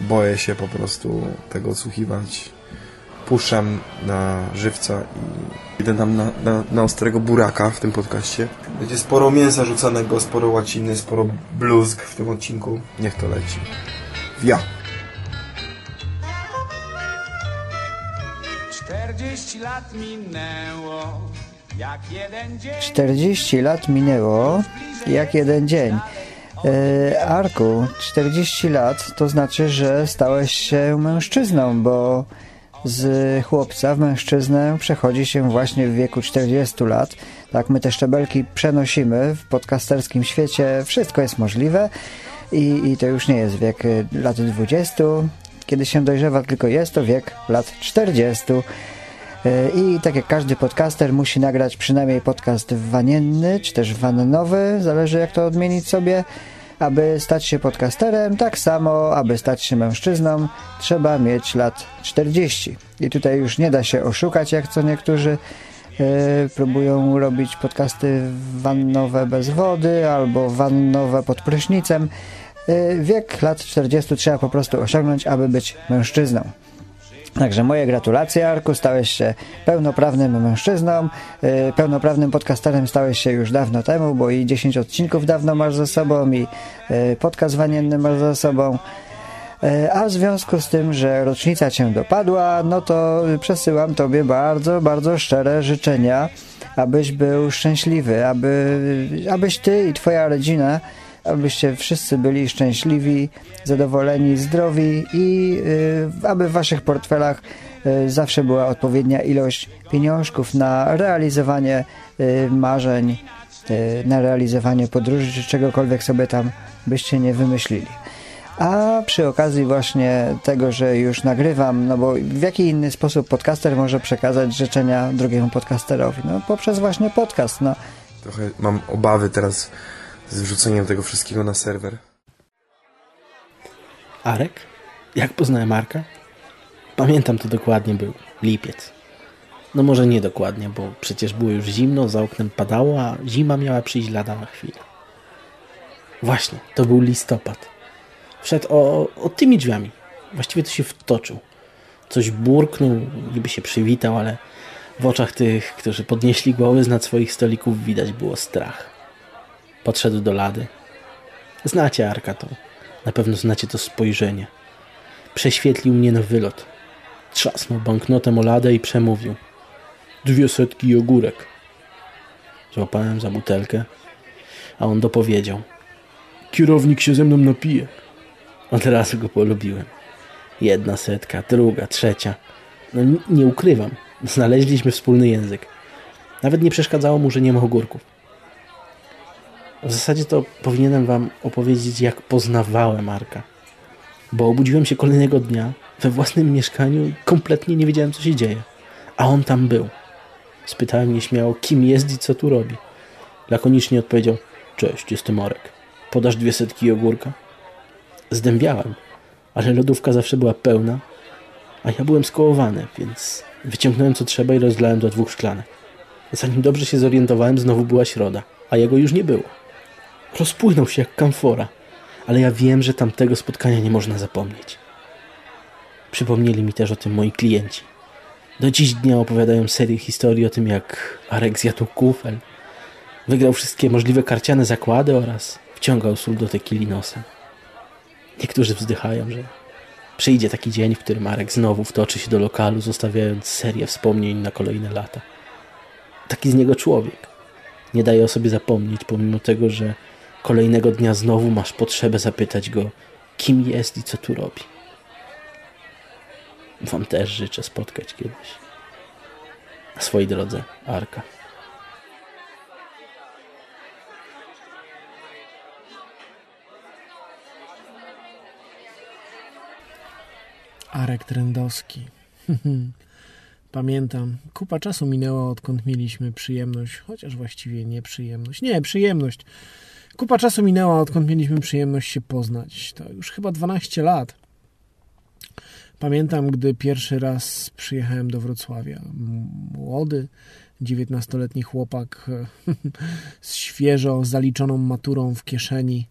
boję się po prostu tego odsłuchiwać. Puszczam na żywca i idę tam na ostrego buraka w tym podcaście. Będzie sporo mięsa rzucanego, sporo łaciny, sporo bluzg w tym odcinku. Niech to leci. Ja. 40 lat minęło, jak jeden dzień. Arku, 40 lat to znaczy, że stałeś się mężczyzną, bo z chłopca w mężczyznę przechodzi się właśnie w wieku 40 lat. Tak, my te szczebelki przenosimy w podcasterskim świecie. Wszystko jest możliwe i to już nie jest wiek lat 20. Kiedy się dojrzewa, tylko jest to wiek lat 40. I tak jak każdy podcaster musi nagrać przynajmniej podcast wanienny, czy też wannowy, zależy jak to odmienić sobie. Aby stać się podcasterem, tak samo, aby stać się mężczyzną, trzeba mieć lat 40. I tutaj już nie da się oszukać, jak co niektórzy próbują robić podcasty wannowe bez wody albo wannowe pod prysznicem. Wiek lat 40 trzeba po prostu osiągnąć, aby być mężczyzną. Także moje gratulacje, Arku, stałeś się pełnoprawnym mężczyzną, pełnoprawnym podcasterem stałeś się już dawno temu, bo i 10 odcinków dawno masz za sobą i podcast wanienny masz za sobą, a w związku z tym, że rocznica cię dopadła, no to przesyłam tobie bardzo, bardzo szczere życzenia, abyś był szczęśliwy, abyś ty i twoja rodzina, abyście wszyscy byli szczęśliwi, zadowoleni, zdrowi i aby w waszych portfelach zawsze była odpowiednia ilość pieniążków na realizowanie marzeń, na realizowanie podróży, czy czegokolwiek sobie tam byście nie wymyślili. A przy okazji właśnie tego, że już nagrywam, no bo w jaki inny sposób podcaster może przekazać życzenia drugiemu podcasterowi? No poprzez właśnie podcast, no. Trochę mam obawy teraz z wrzuceniem tego wszystkiego na serwer. Arek? Jak poznałem Arka? Pamiętam to dokładnie, był lipiec. No może nie dokładnie, bo przecież było już zimno, za oknem padało, a zima miała przyjść lada na chwilę. Właśnie, to był listopad. Wszedł tymi drzwiami. Właściwie to się wtoczył. Coś burknął, niby się przywitał, ale w oczach tych, którzy podnieśli głowy z nad swoich stolików, widać było strach. Podszedł do Lady. Znacie Arka, to na pewno znacie to spojrzenie. Prześwietlił mnie na wylot. Trzasnął banknotem o Ladę i przemówił: 200 i ogórek. Złapałem za butelkę, a on dopowiedział: kierownik się ze mną napije. Od razu go polubiłem. 100, druga, trzecia. No nie ukrywam, znaleźliśmy wspólny język. Nawet nie przeszkadzało mu, że nie ma ogórków. W zasadzie to powinienem wam opowiedzieć, jak poznawałem Arka. Bo obudziłem się kolejnego dnia we własnym mieszkaniu i kompletnie nie wiedziałem, co się dzieje. A on tam był. Spytałem nieśmiało, kim jest i co tu robi. Lakonicznie odpowiedział: cześć, jestem Arek. Podasz 200 ogórka? Zdębiałem, ale lodówka zawsze była pełna, a ja byłem skołowany, więc wyciągnąłem co trzeba i rozlałem do 2 szklanek. Zanim dobrze się zorientowałem, znowu była środa, a jego już nie było. Rozpłynął się jak kamfora, ale ja wiem, że tamtego spotkania nie można zapomnieć. Przypomnieli mi też o tym moi klienci. Do dziś dnia opowiadają serię historii o tym, jak Arek zjadł kufel, wygrał wszystkie możliwe karciane zakłady oraz wciągał sól do tequili nosem. Niektórzy wzdychają, że przyjdzie taki dzień, w którym Arek znowu wtoczy się do lokalu, zostawiając serię wspomnień na kolejne lata. Taki z niego człowiek. Nie daje o sobie zapomnieć, pomimo tego, że kolejnego dnia znowu masz potrzebę zapytać go, kim jest i co tu robi. Wam też życzę spotkać kiedyś na swojej drodze Arka. Arek Trendowski. Pamiętam, kupa czasu minęła, odkąd mieliśmy przyjemność, chociaż właściwie przyjemność. Kupa czasu minęła, odkąd mieliśmy przyjemność się poznać. To już chyba 12 lat. Pamiętam, gdy pierwszy raz przyjechałem do Wrocławia. Młody, 19-letni chłopak z świeżo zaliczoną maturą w kieszeni.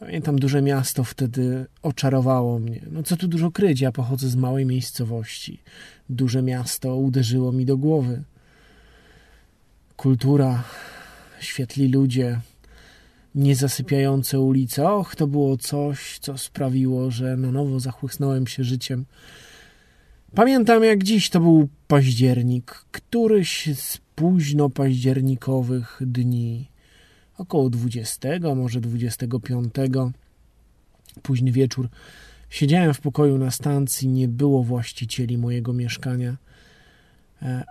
Pamiętam, duże miasto wtedy oczarowało mnie. No co tu dużo kryć, ja pochodzę z małej miejscowości. Duże miasto uderzyło mi do głowy. Kultura, świetli ludzie, niezasypiające ulice. Och, to było coś, co sprawiło, że na nowo zachłysnąłem się życiem. Pamiętam jak dziś, to był październik, któryś z późno październikowych dni. Około 20, może 25. Późny wieczór. Siedziałem w pokoju na stacji, nie było właścicieli mojego mieszkania,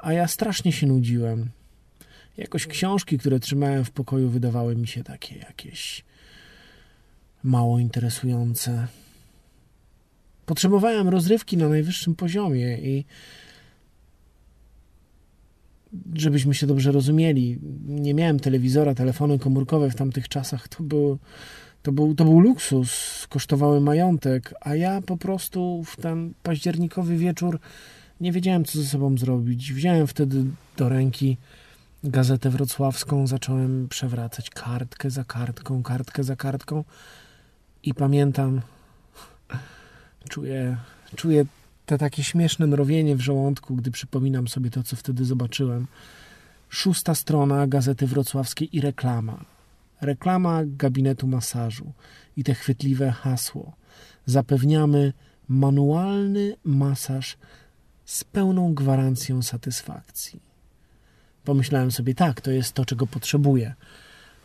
a ja strasznie się nudziłem. Jakoś książki, które trzymałem w pokoju, wydawały mi się takie jakieś mało interesujące. Potrzebowałem rozrywki na najwyższym poziomie i żebyśmy się dobrze rozumieli, nie miałem telewizora, telefony komórkowe w tamtych czasach, to był luksus, kosztowały majątek, a ja po prostu w ten październikowy wieczór nie wiedziałem, co ze sobą zrobić. Wziąłem wtedy do ręki gazetę wrocławską, zacząłem przewracać kartkę za kartką i pamiętam, czuję to takie śmieszne mrowienie w żołądku, gdy przypominam sobie to, co wtedy zobaczyłem. 6. strona Gazety Wrocławskiej i reklama. Reklama gabinetu masażu i te chwytliwe hasło. Zapewniamy manualny masaż z pełną gwarancją satysfakcji. Pomyślałem sobie, tak, to jest to, czego potrzebuję.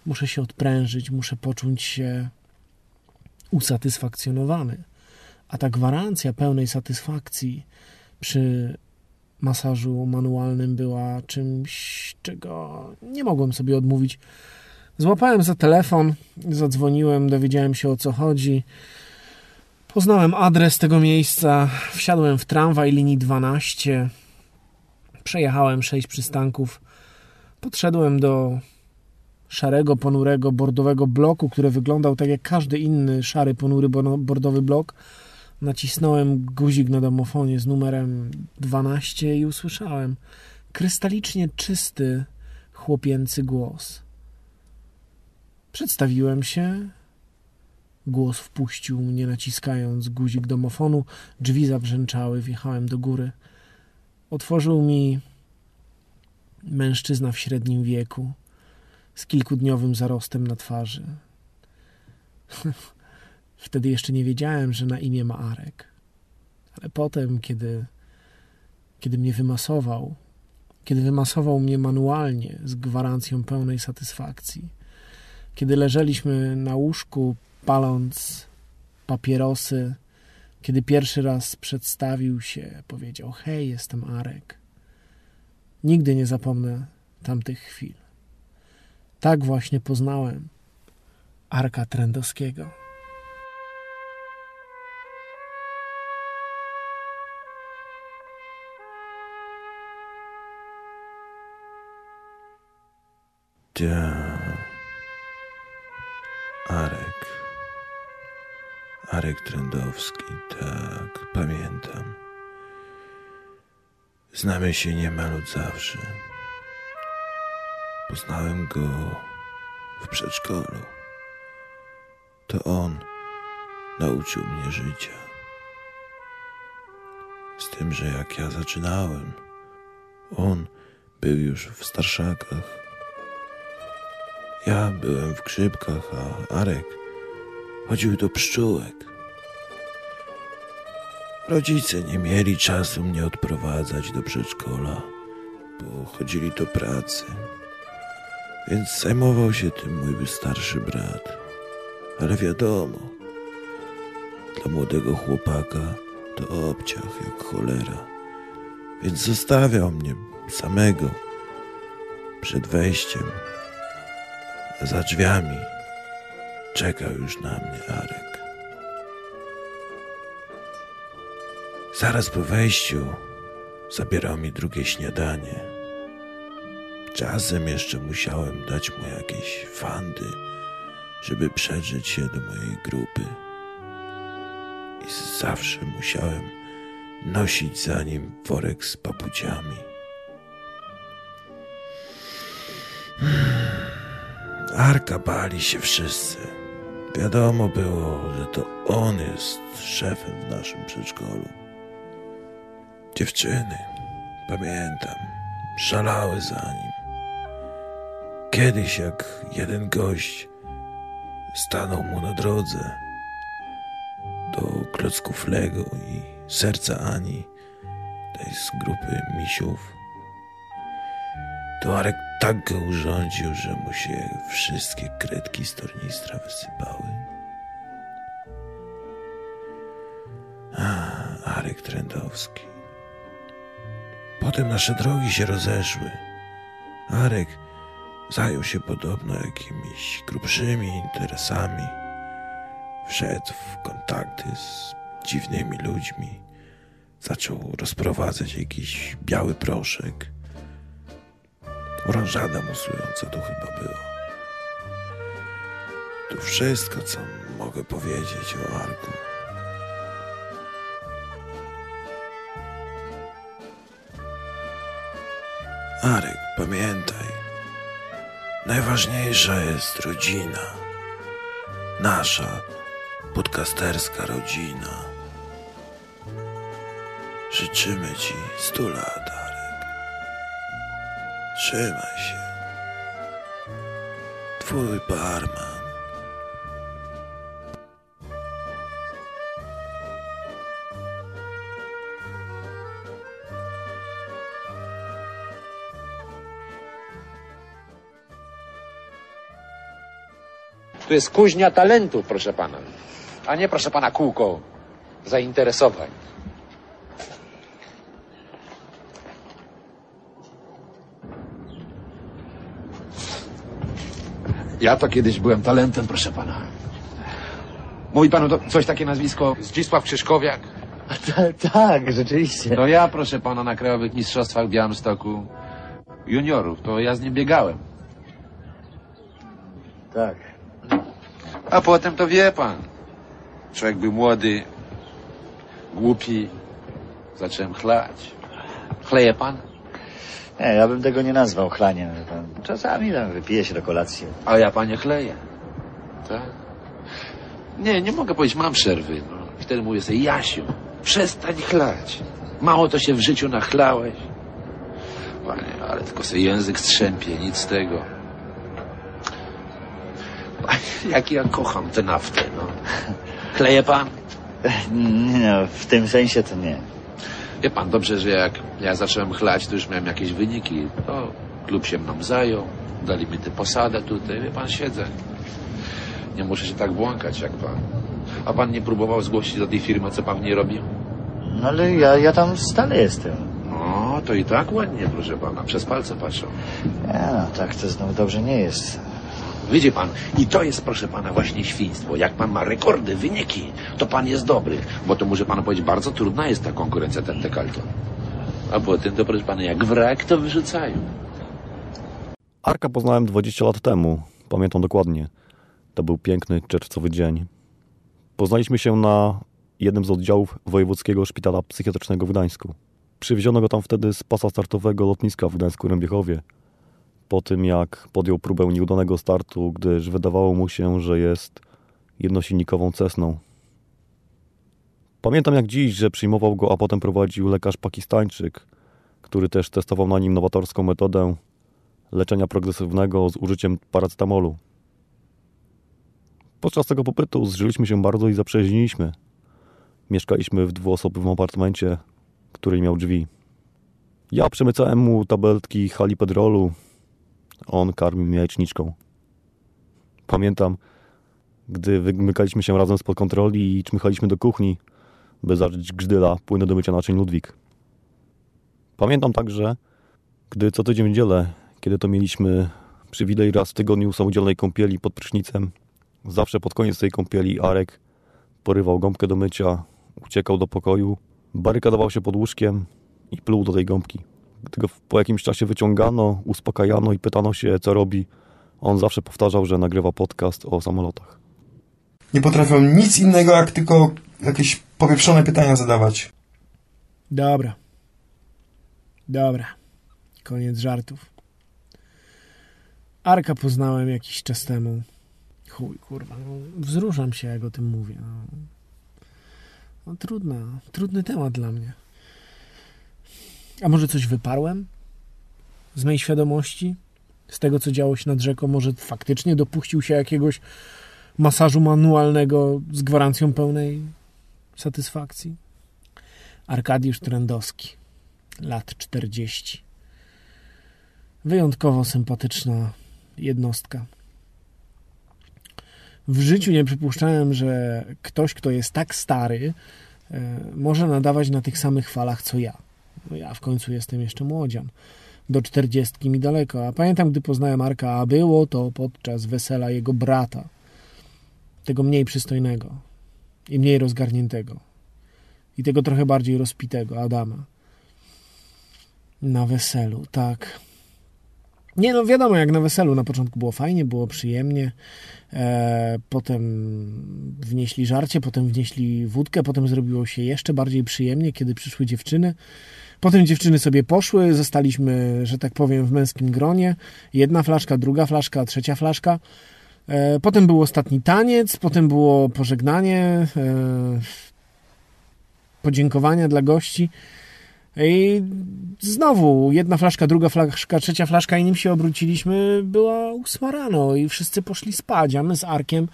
Muszę się odprężyć, muszę poczuć się usatysfakcjonowany. A ta gwarancja pełnej satysfakcji przy masażu manualnym była czymś, czego nie mogłem sobie odmówić. Złapałem za telefon, zadzwoniłem, dowiedziałem się, o co chodzi. Poznałem adres tego miejsca, wsiadłem w tramwaj linii 12, przejechałem 6 przystanków, podszedłem do szarego, ponurego, bordowego bloku, który wyglądał tak jak każdy inny szary, ponury, bordowy blok. Nacisnąłem guzik na domofonie z numerem 12 i usłyszałem krystalicznie czysty, chłopięcy głos. Przedstawiłem się. Głos wpuścił mnie, naciskając guzik domofonu. Drzwi zabrzęczały, wjechałem do góry. Otworzył mi mężczyzna w średnim wieku z kilkudniowym zarostem na twarzy. Wtedy jeszcze nie wiedziałem, że na imię ma Arek. Ale potem, kiedy mnie wymasował, kiedy wymasował mnie manualnie z gwarancją pełnej satysfakcji, kiedy leżeliśmy na łóżku paląc papierosy, kiedy pierwszy raz przedstawił się, powiedział: hej, jestem Arek. Nigdy nie zapomnę tamtych chwil. Tak właśnie poznałem Arka Trendowskiego. Arek Trendowski, tak, pamiętam. Znamy się niemal od zawsze. Poznałem go w przedszkolu. To on nauczył mnie życia. Z tym, że jak ja zaczynałem, on był już w starszakach. Ja byłem w grzybkach, a Arek chodził do pszczółek. Rodzice nie mieli czasu mnie odprowadzać do przedszkola, bo chodzili do pracy, więc zajmował się tym mój starszy brat. Ale wiadomo, dla młodego chłopaka to obciach jak cholera, więc zostawiał mnie samego przed wejściem. Za drzwiami czekał już na mnie Arek. Zaraz po wejściu zabierał mi drugie śniadanie. Czasem jeszcze musiałem dać mu jakieś fandy, żeby przedrzeć się do mojej grupy. I zawsze musiałem nosić za nim worek z papuciami. Arka bali się wszyscy, Wiadomo było, że to on jest szefem w naszym przedszkolu. Dziewczyny, pamiętam, szalały za nim. Kiedyś jak jeden gość stanął mu na drodze do klocków Lego i serca Ani, tej z grupy misiów, to Arek tak go urządził, że mu się wszystkie kredki z tornistra wysypały. Arek Trendowski. Potem nasze drogi się rozeszły. Arek zajął się podobno jakimiś grubszymi interesami. Wszedł w kontakty z dziwnymi ludźmi. Zaczął rozprowadzać jakiś biały proszek. Orążada musująca to chyba było. To wszystko, co mogę powiedzieć o Arku. Arek, pamiętaj, najważniejsza jest rodzina. Nasza podcasterska rodzina. Życzymy Ci 100 lat, Arek. Trzymaj się. Twój barman. To jest kuźnia talentów, proszę pana, a nie, proszę pana, kółko zainteresowań. Ja to kiedyś byłem talentem, proszę pana. Mówi panu to coś takie nazwisko? Zdzisław Krzyszkowiak. Tak, rzeczywiście. To ja, proszę pana, na Krajowych Mistrzostwach w Białymstoku juniorów, to ja z nim biegałem. Tak. A potem to wie pan. Człowiek był młody, głupi, zacząłem chlać. Chleje pan? Nie, ja bym tego nie nazwał chlaniem. Czasami tam wypije się do kolacji. A ja panie chleję. Tak? Nie mogę powiedzieć, mam przerwy. No. Wtedy mówię sobie, Jasiu, przestań chlać. Mało to się w życiu nachlałeś. Panie, ale tylko sobie język strzępie, nic z tego. Jak ja kocham tę naftę, no. Chleje pan? No, w tym sensie to nie. Wie pan dobrze, że jak ja zacząłem chlać, to już miałem jakieś wyniki. To klub się mną zajął, dali mi tę posadę tutaj. Wie pan, siedzę. Nie muszę się tak błąkać jak pan. A pan nie próbował zgłosić do tej firmy, co pan w niej robił? No ale ja tam stale jestem. No, to i tak ładnie, proszę pana. Przez palce patrzą. No, tak to znowu dobrze nie jest. Widzi pan, i to jest, proszę pana, właśnie świństwo. Jak pan ma rekordy, wyniki, to pan jest dobry. Bo to muszę panu powiedzieć, bardzo trudna jest ta konkurencja tentekalto. A potem to, proszę pana, jak wrak, to wyrzucają. Arka poznałem 20 lat temu. Pamiętam dokładnie. To był piękny czerwcowy dzień. Poznaliśmy się na jednym z oddziałów Wojewódzkiego Szpitala Psychiatrycznego w Gdańsku. Przywieziono go tam wtedy z pasa startowego lotniska w Gdańsku-Rębiechowie. Po tym, jak podjął próbę nieudanego startu, gdyż wydawało mu się, że jest jednosilnikową Cessną. Pamiętam jak dziś, że przyjmował go, a potem prowadził lekarz Pakistańczyk, który też testował na nim nowatorską metodę leczenia progresywnego z użyciem paracetamolu. Podczas tego popytu zżyliśmy się bardzo i zaprzyjaźniliśmy. Mieszkaliśmy w dwuosobowym apartamencie, który miał drzwi. Ja przemycałem mu tabletki halipedrolu, on karmił mnie jajeczniczką. Pamiętam, gdy wymykaliśmy się razem spod kontroli i czmychaliśmy do kuchni, by zażyć grzdyla płynu do mycia naczyń Ludwik. Pamiętam także, gdy co tydzień w niedzielę, kiedy to mieliśmy przywilej raz w tygodniu samodzielnej kąpieli pod prysznicem, zawsze pod koniec tej kąpieli Arek porywał gąbkę do mycia, uciekał do pokoju, barykadował się pod łóżkiem i pluł do tej gąbki. Gdy go po jakimś czasie wyciągano, uspokajano i pytano się, co robi, on zawsze powtarzał, że nagrywa podcast o samolotach. Nie potrafią nic innego, jak tylko jakieś powieprzone pytania zadawać. Dobra. Koniec żartów. Arka poznałem jakiś czas temu. chuj, kurwa, wzruszam się, jak o tym mówię. No trudny temat dla mnie. A może coś wyparłem z mojej świadomości? Z tego, co działo się nad rzeką, może faktycznie dopuścił się jakiegoś masażu manualnego z gwarancją pełnej satysfakcji? Arkadiusz Trendowski, lat 40. Wyjątkowo sympatyczna jednostka. W życiu nie przypuszczałem, że ktoś, kto jest tak stary, może nadawać na tych samych falach, co ja. No ja w końcu jestem jeszcze młodzian. Do 40 mi daleko. A pamiętam, gdy poznałem Arka, a było to podczas wesela jego brata. Tego mniej przystojnego i mniej rozgarniętego. I tego trochę bardziej rozpitego, Adama. Na weselu, tak. Nie, no wiadomo, jak na weselu. Na początku było fajnie, było przyjemnie. Potem wnieśli żarcie, potem wnieśli wódkę, potem zrobiło się jeszcze bardziej przyjemnie, kiedy przyszły dziewczyny. Potem dziewczyny sobie poszły, zostaliśmy, że tak powiem, w męskim gronie. Jedna flaszka, druga flaszka, trzecia flaszka. Potem był ostatni taniec, potem było pożegnanie, podziękowania dla gości. I znowu jedna flaszka, druga flaszka, trzecia flaszka i nim się obróciliśmy, była 8 rano i wszyscy poszli spać, a my z Arkiem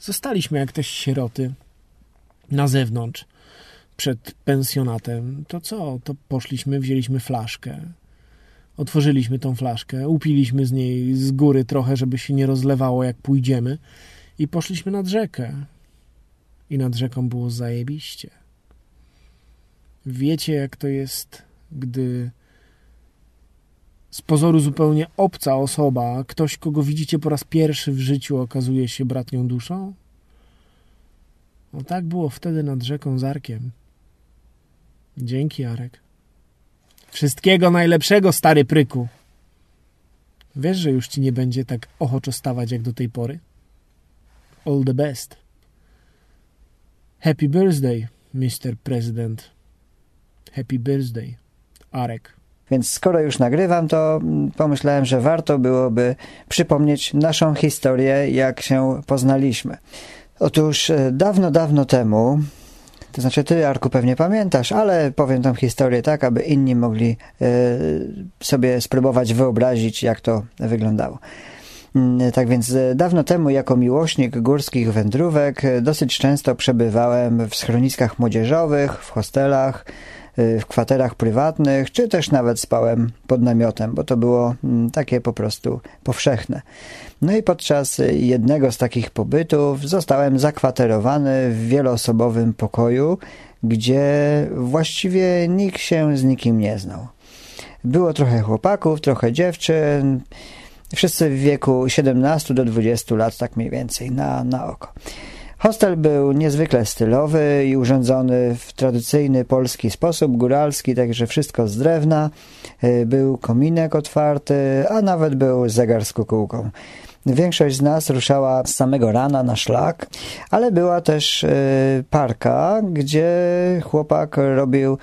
zostaliśmy jak te sieroty na zewnątrz przed pensjonatem. To co? To poszliśmy, wzięliśmy flaszkę, otworzyliśmy tą flaszkę, upiliśmy z niej z góry trochę, żeby się nie rozlewało jak pójdziemy i poszliśmy nad rzekę. I nad rzeką było zajebiście. Wiecie, jak to jest, gdy z pozoru zupełnie obca osoba, ktoś, kogo widzicie po raz pierwszy w życiu, okazuje się bratnią duszą? No tak było wtedy nad rzeką z Arkiem. Dzięki, Arek. Wszystkiego najlepszego, stary pryku. Wiesz, że już ci nie będzie tak ochoczo stawać jak do tej pory? All the best. Happy birthday, Mr. President. Happy birthday, Arek. Więc skoro już nagrywam, to pomyślałem, że warto byłoby przypomnieć naszą historię, jak się poznaliśmy. Otóż dawno, dawno temu, to znaczy ty, Arku, pewnie pamiętasz, ale powiem tą historię tak, aby inni mogli sobie spróbować wyobrazić, jak to wyglądało. Tak więc dawno temu jako miłośnik górskich wędrówek dosyć często przebywałem w schroniskach młodzieżowych, w hostelach, w kwaterach prywatnych, czy też nawet spałem pod namiotem, bo to było takie po prostu powszechne. No i podczas jednego z takich pobytów zostałem zakwaterowany w wieloosobowym pokoju, gdzie właściwie nikt się z nikim nie znał. Było trochę chłopaków, trochę dziewczyn, wszyscy w wieku 17 do 20 lat, tak mniej więcej, na oko. Hostel był niezwykle stylowy i urządzony w tradycyjny polski sposób, góralski, także wszystko z drewna. Był kominek otwarty, a nawet był zegar z kukułką. Większość z nas ruszała z samego rana na szlak, ale była też parka, gdzie chłopak robił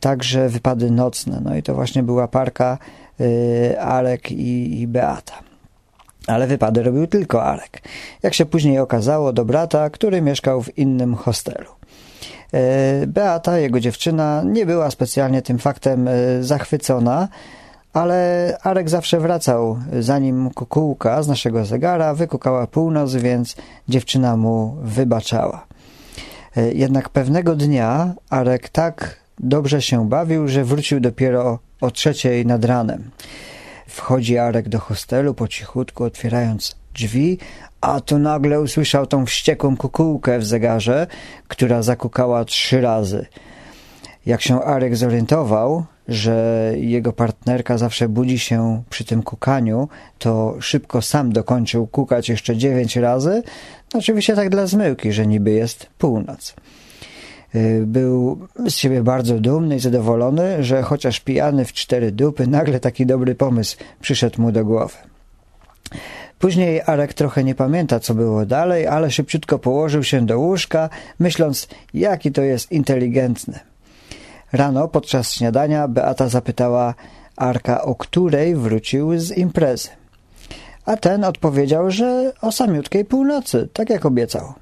także wypady nocne. No i to właśnie była parka Arek i Beata. Ale wypady robił tylko Arek. Jak się później okazało, do brata, który mieszkał w innym hostelu. Beata, jego dziewczyna, nie była specjalnie tym faktem zachwycona, ale Arek zawsze wracał, zanim kukułka z naszego zegara wykukała północ, więc dziewczyna mu wybaczała. Jednak pewnego dnia Arek tak dobrze się bawił, że wrócił dopiero o 3:00 nad ranem. Wchodzi Arek do hostelu po cichutku, otwierając drzwi, a tu nagle usłyszał tą wściekłą kukułkę w zegarze, która zakukała 3 razy. Jak się Arek zorientował, że jego partnerka zawsze budzi się przy tym kukaniu, to szybko sam dokończył kukać jeszcze 9 razy. Oczywiście tak dla zmyłki, że niby jest północ. Był z siebie bardzo dumny i zadowolony, że chociaż pijany w 4 dupy, nagle taki dobry pomysł przyszedł mu do głowy. Później Arek trochę nie pamięta, co było dalej, ale szybciutko położył się do łóżka, myśląc, jaki to jest inteligentny. Rano podczas śniadania Beata zapytała Arka, o której wrócił z imprezy. a ten odpowiedział, że o samiutkiej północy, tak jak obiecał.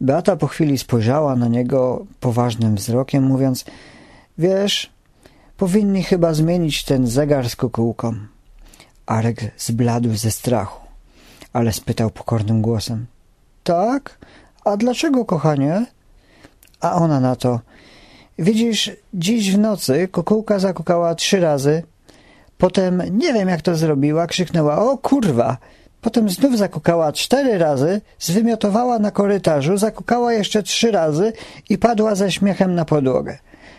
Beata po chwili spojrzała na niego poważnym wzrokiem, mówiąc: wiesz, powinni chyba zmienić ten zegar z kukułką. Arek zbladł ze strachu, ale spytał pokornym głosem: tak? A dlaczego, kochanie? A ona na to: widzisz, dziś w nocy kukułka zakukała 3 razy, potem nie wiem jak to zrobiła, krzyknęła: o kurwa! Potem znów zakukała 4 razy, zwymiotowała na korytarzu, zakukała jeszcze 3 razy i padła ze śmiechem na podłogę.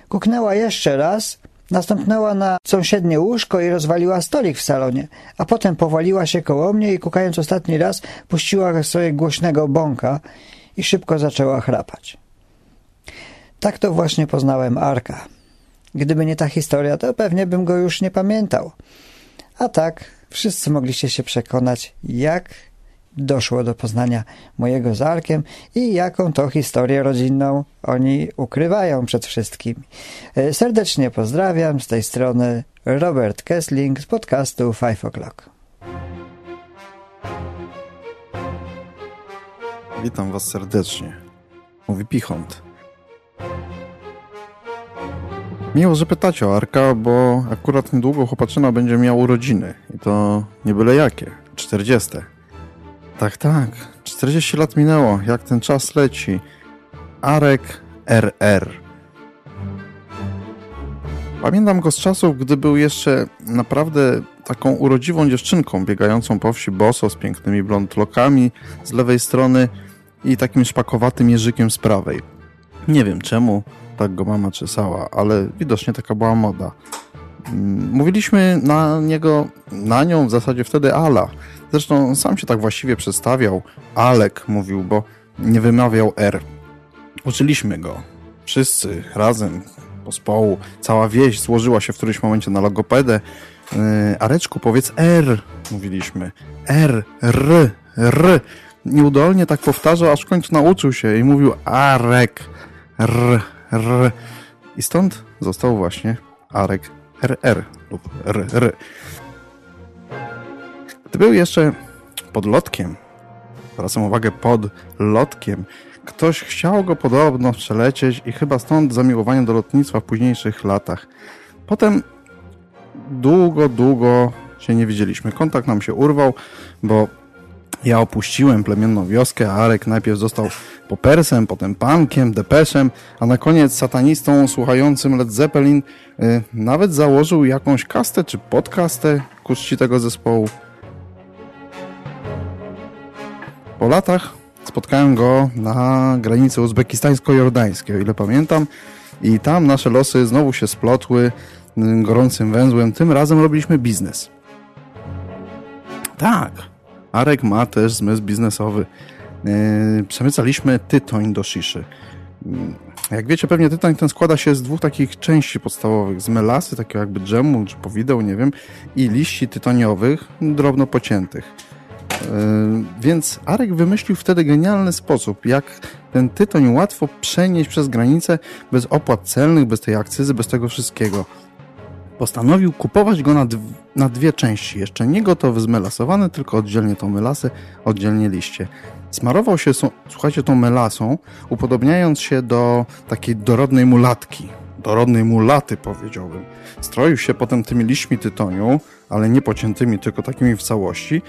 Kuknęła jeszcze raz, nastąpnęła na sąsiednie łóżko i rozwaliła stolik w salonie, a potem powaliła się koło mnie i kukając ostatni raz puściła sobie głośnego bąka i szybko zaczęła chrapać. Tak to właśnie poznałem Arka. Gdyby nie ta historia, to pewnie bym go już nie pamiętał. A tak, wszyscy mogliście się przekonać, jak doszło do poznania mojego z Arkiem i jaką to historię rodzinną oni ukrywają przed wszystkim. Serdecznie pozdrawiam, z tej strony Robert Kessling z podcastu 5 O'Clock. Witam Was serdecznie. Mówi Pichąt. Miło, że pytacie o Arka, bo akurat niedługo chłopaczyna będzie miała urodziny. I to nie byle jakie. 40. Tak. 40 lat minęło. Jak ten czas leci. Arek RR. Pamiętam go z czasów, gdy był jeszcze naprawdę taką urodziwą dziewczynką biegającą po wsi boso z pięknymi blond lokami z lewej strony i takim szpakowatym jeżykiem z prawej. Nie wiem czemu tak go mama czesała, ale widocznie taka była moda. Mówiliśmy na nią w zasadzie wtedy Ala. Zresztą sam się tak właściwie przedstawiał. Alek mówił, bo nie wymawiał R. Uczyliśmy go. Wszyscy razem, pospołu. Cała wieś złożyła się w którymś momencie na logopedę. Areczku, powiedz R, mówiliśmy. R, R, R. Nieudolnie tak powtarzał, aż w końcu nauczył się i mówił Arek, R, R. I stąd został właśnie Arek RR lub RR. Gdy był jeszcze podlotkiem, zwracam uwagę, podlotkiem, ktoś chciał go podobno przelecieć i chyba stąd zamiłowanie do lotnictwa w późniejszych latach. Potem długo się nie widzieliśmy. Kontakt nam się urwał, bo ja opuściłem plemienną wioskę, a Arek najpierw został popersem, potem punkiem, depeszem, a na koniec satanistą słuchającym Led Zeppelin. Nawet założył jakąś kastę czy podcastę ku czci tego zespołu. Po latach spotkałem go na granicy uzbekistańsko-jordańskiej, o ile pamiętam, i tam nasze losy znowu się splotły gorącym węzłem. Tym razem robiliśmy biznes. Tak. Arek ma też zmysł biznesowy. Przemycaliśmy tytoń do sziszy. Jak wiecie, pewnie tytoń ten składa się z 2 takich części podstawowych. Z melasy, takiego jakby dżemu czy powideł, nie wiem, i liści tytoniowych, drobno pociętych. Więc Arek wymyślił wtedy genialny sposób, jak ten tytoń łatwo przenieść przez granicę bez opłat celnych, bez tej akcyzy, bez tego wszystkiego. Postanowił kupować go na 2 części. Jeszcze nie gotowy, zmelasowany, tylko oddzielnie tą melasę, oddzielnie liście. Smarował się, słuchajcie, tą melasą, upodobniając się do takiej dorodnej mulatki. Dorodnej mulaty, powiedziałbym. Stroił się potem tymi liśćmi tytoniu, ale nie pociętymi, tylko takimi w całości.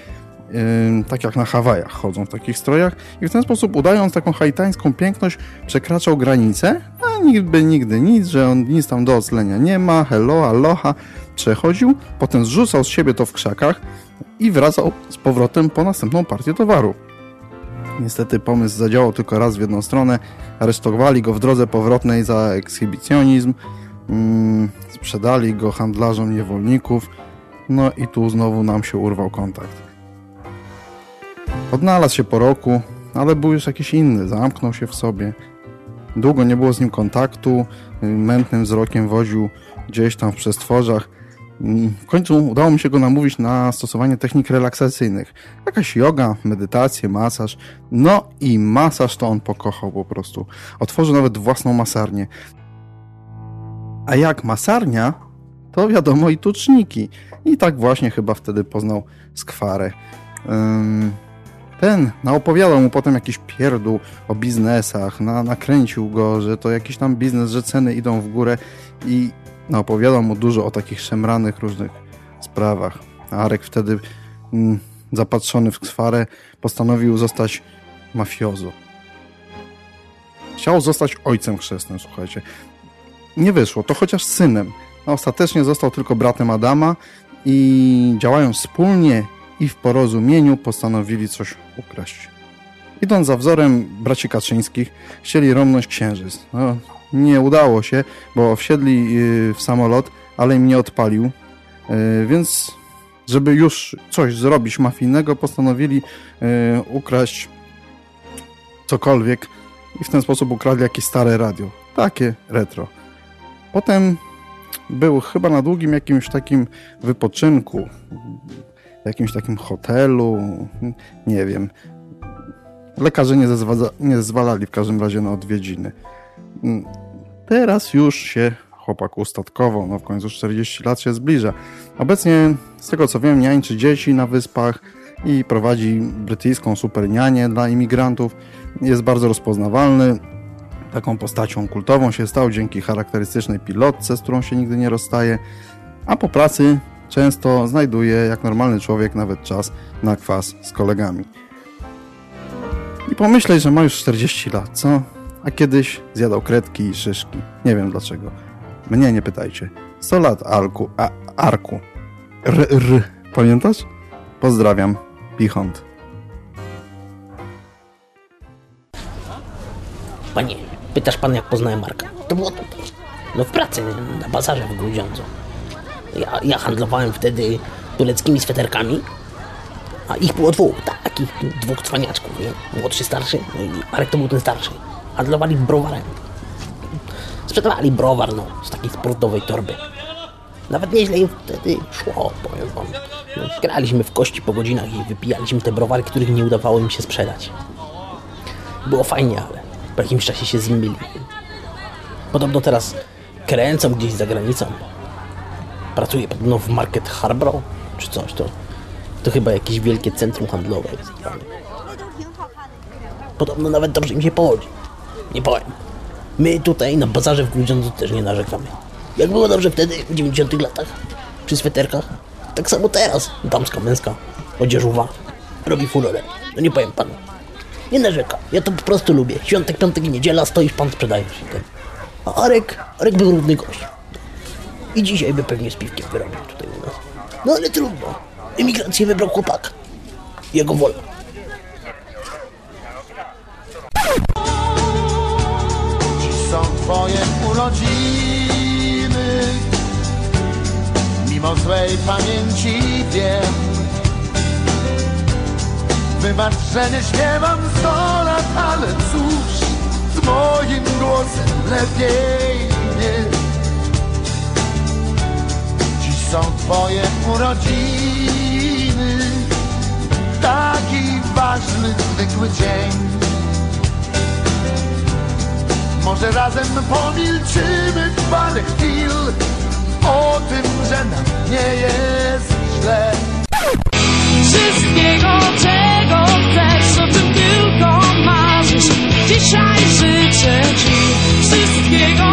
Tak jak na Hawajach chodzą w takich strojach. I w ten sposób, udając taką haitańską piękność, przekraczał granicę, a nigdy nic, że on nic tam do oclenia nie ma, hello, aloha. Przechodził, potem zrzucał z siebie to w krzakach i wracał z powrotem po następną partię towaru. Niestety pomysł zadziałał tylko raz w jedną stronę. Aresztowali go w drodze powrotnej za ekshibicjonizm. Sprzedali go handlarzom niewolników. No i tu znowu nam się urwał kontakt. Odnalazł się po roku, ale był już jakiś inny, zamknął się w sobie. Długo nie było z nim kontaktu, mętnym wzrokiem woził gdzieś tam w przestworzach. W końcu udało mi się go namówić na stosowanie technik relaksacyjnych. Jakaś joga, medytacje, masaż. No i masaż to on pokochał po prostu. Otworzył nawet własną masarnię. A jak masarnia, to wiadomo i tuczniki. I tak właśnie chyba wtedy poznał skwarę. Ten naopowiadał mu potem jakiś pierdół o biznesach, nakręcił go, że to jakiś tam biznes, że ceny idą w górę i naopowiadał mu dużo o takich szemranych różnych sprawach. A Arek wtedy zapatrzony w skwarę postanowił zostać mafiozo. Chciał zostać ojcem chrzestnym, słuchajcie. Nie wyszło, to chociaż synem. A ostatecznie został tylko bratem Adama i działając wspólnie i w porozumieniu postanowili coś ukraść. Idąc za wzorem braci Kaczyńskich, chcieli romnąć księżyc. No, nie udało się, bo wsiedli w samolot, ale im nie odpalił. Więc żeby już coś zrobić mafijnego, postanowili ukraść cokolwiek i w ten sposób ukradli jakieś stare radio. Takie retro. Potem był chyba na długim jakimś takim wypoczynku, w jakimś takim hotelu, nie wiem. Lekarze nie zwalali w każdym razie na odwiedziny. Teraz już się chłopak ustatkował, no w końcu 40 lat się zbliża. Obecnie, z tego co wiem, niańczy dzieci na wyspach i prowadzi brytyjską supernianię dla imigrantów. Jest bardzo rozpoznawalny. Taką postacią kultową się stał dzięki charakterystycznej pilotce, z którą się nigdy nie rozstaje. A po pracy często znajduje, jak normalny człowiek, nawet czas na kwas z kolegami. I pomyśleć, że ma już 40 lat, co? A kiedyś zjadał kredki i szyszki. Nie wiem dlaczego. Mnie nie pytajcie. 100 lat Arku. Pamiętasz? Pozdrawiam. Pichąt. Panie, pytasz pan, jak poznałem Arka? To było tutaj. No w pracy, na bazarze w Grudziądzu. Ja handlowałem wtedy tureckimi sweterkami, a ich było dwóch cwaniaczków, nie? Młodszy, starszy, no i Arek to był ten starszy. Handlowali browarem. Sprzedawali browar, no, z takiej sportowej torby. Nawet nieźle im wtedy szło, powiem wam. No, graliśmy w kości po godzinach i wypijaliśmy te browary, których nie udawało im się sprzedać. Było fajnie, ale po jakimś czasie się zmyli. Podobno teraz kręcą gdzieś za granicą. Pracuje podobno w Market Harborough, czy coś. To chyba jakieś wielkie centrum handlowe jest. Podobno nawet dobrze im się powodzi. Nie powiem. My tutaj na bazarze w Grudziądzu też nie narzekamy. Jak było dobrze wtedy, w 90-tych latach, przy sweterkach, tak samo teraz. Damska, męska, odzieżuwa, robi furorę. No nie powiem panu. Nie narzekam, ja to po prostu lubię. Świątek, piątek i niedziela, stoisz pan, sprzedajesz się. A Arek był równy gość. I dzisiaj by pewnie z piwkiem wyrobił tutaj u nas. No ale trudno. Emigrację wybrał chłopak. Jego wola. Dziś są twoje urodziny. Mimo złej pamięci wiem. Wybacz, że nie śpiewam 100 lat, ale cóż, z moim głosem lepiej nie. Są twoje urodziny, taki ważny, zwykły dzień. Może razem pomilczymy parę chwil o tym, że nam nie jest źle. Wszystkiego, czego chcesz, o tym tylko marzysz, dzisiaj życzę ci wszystkiego.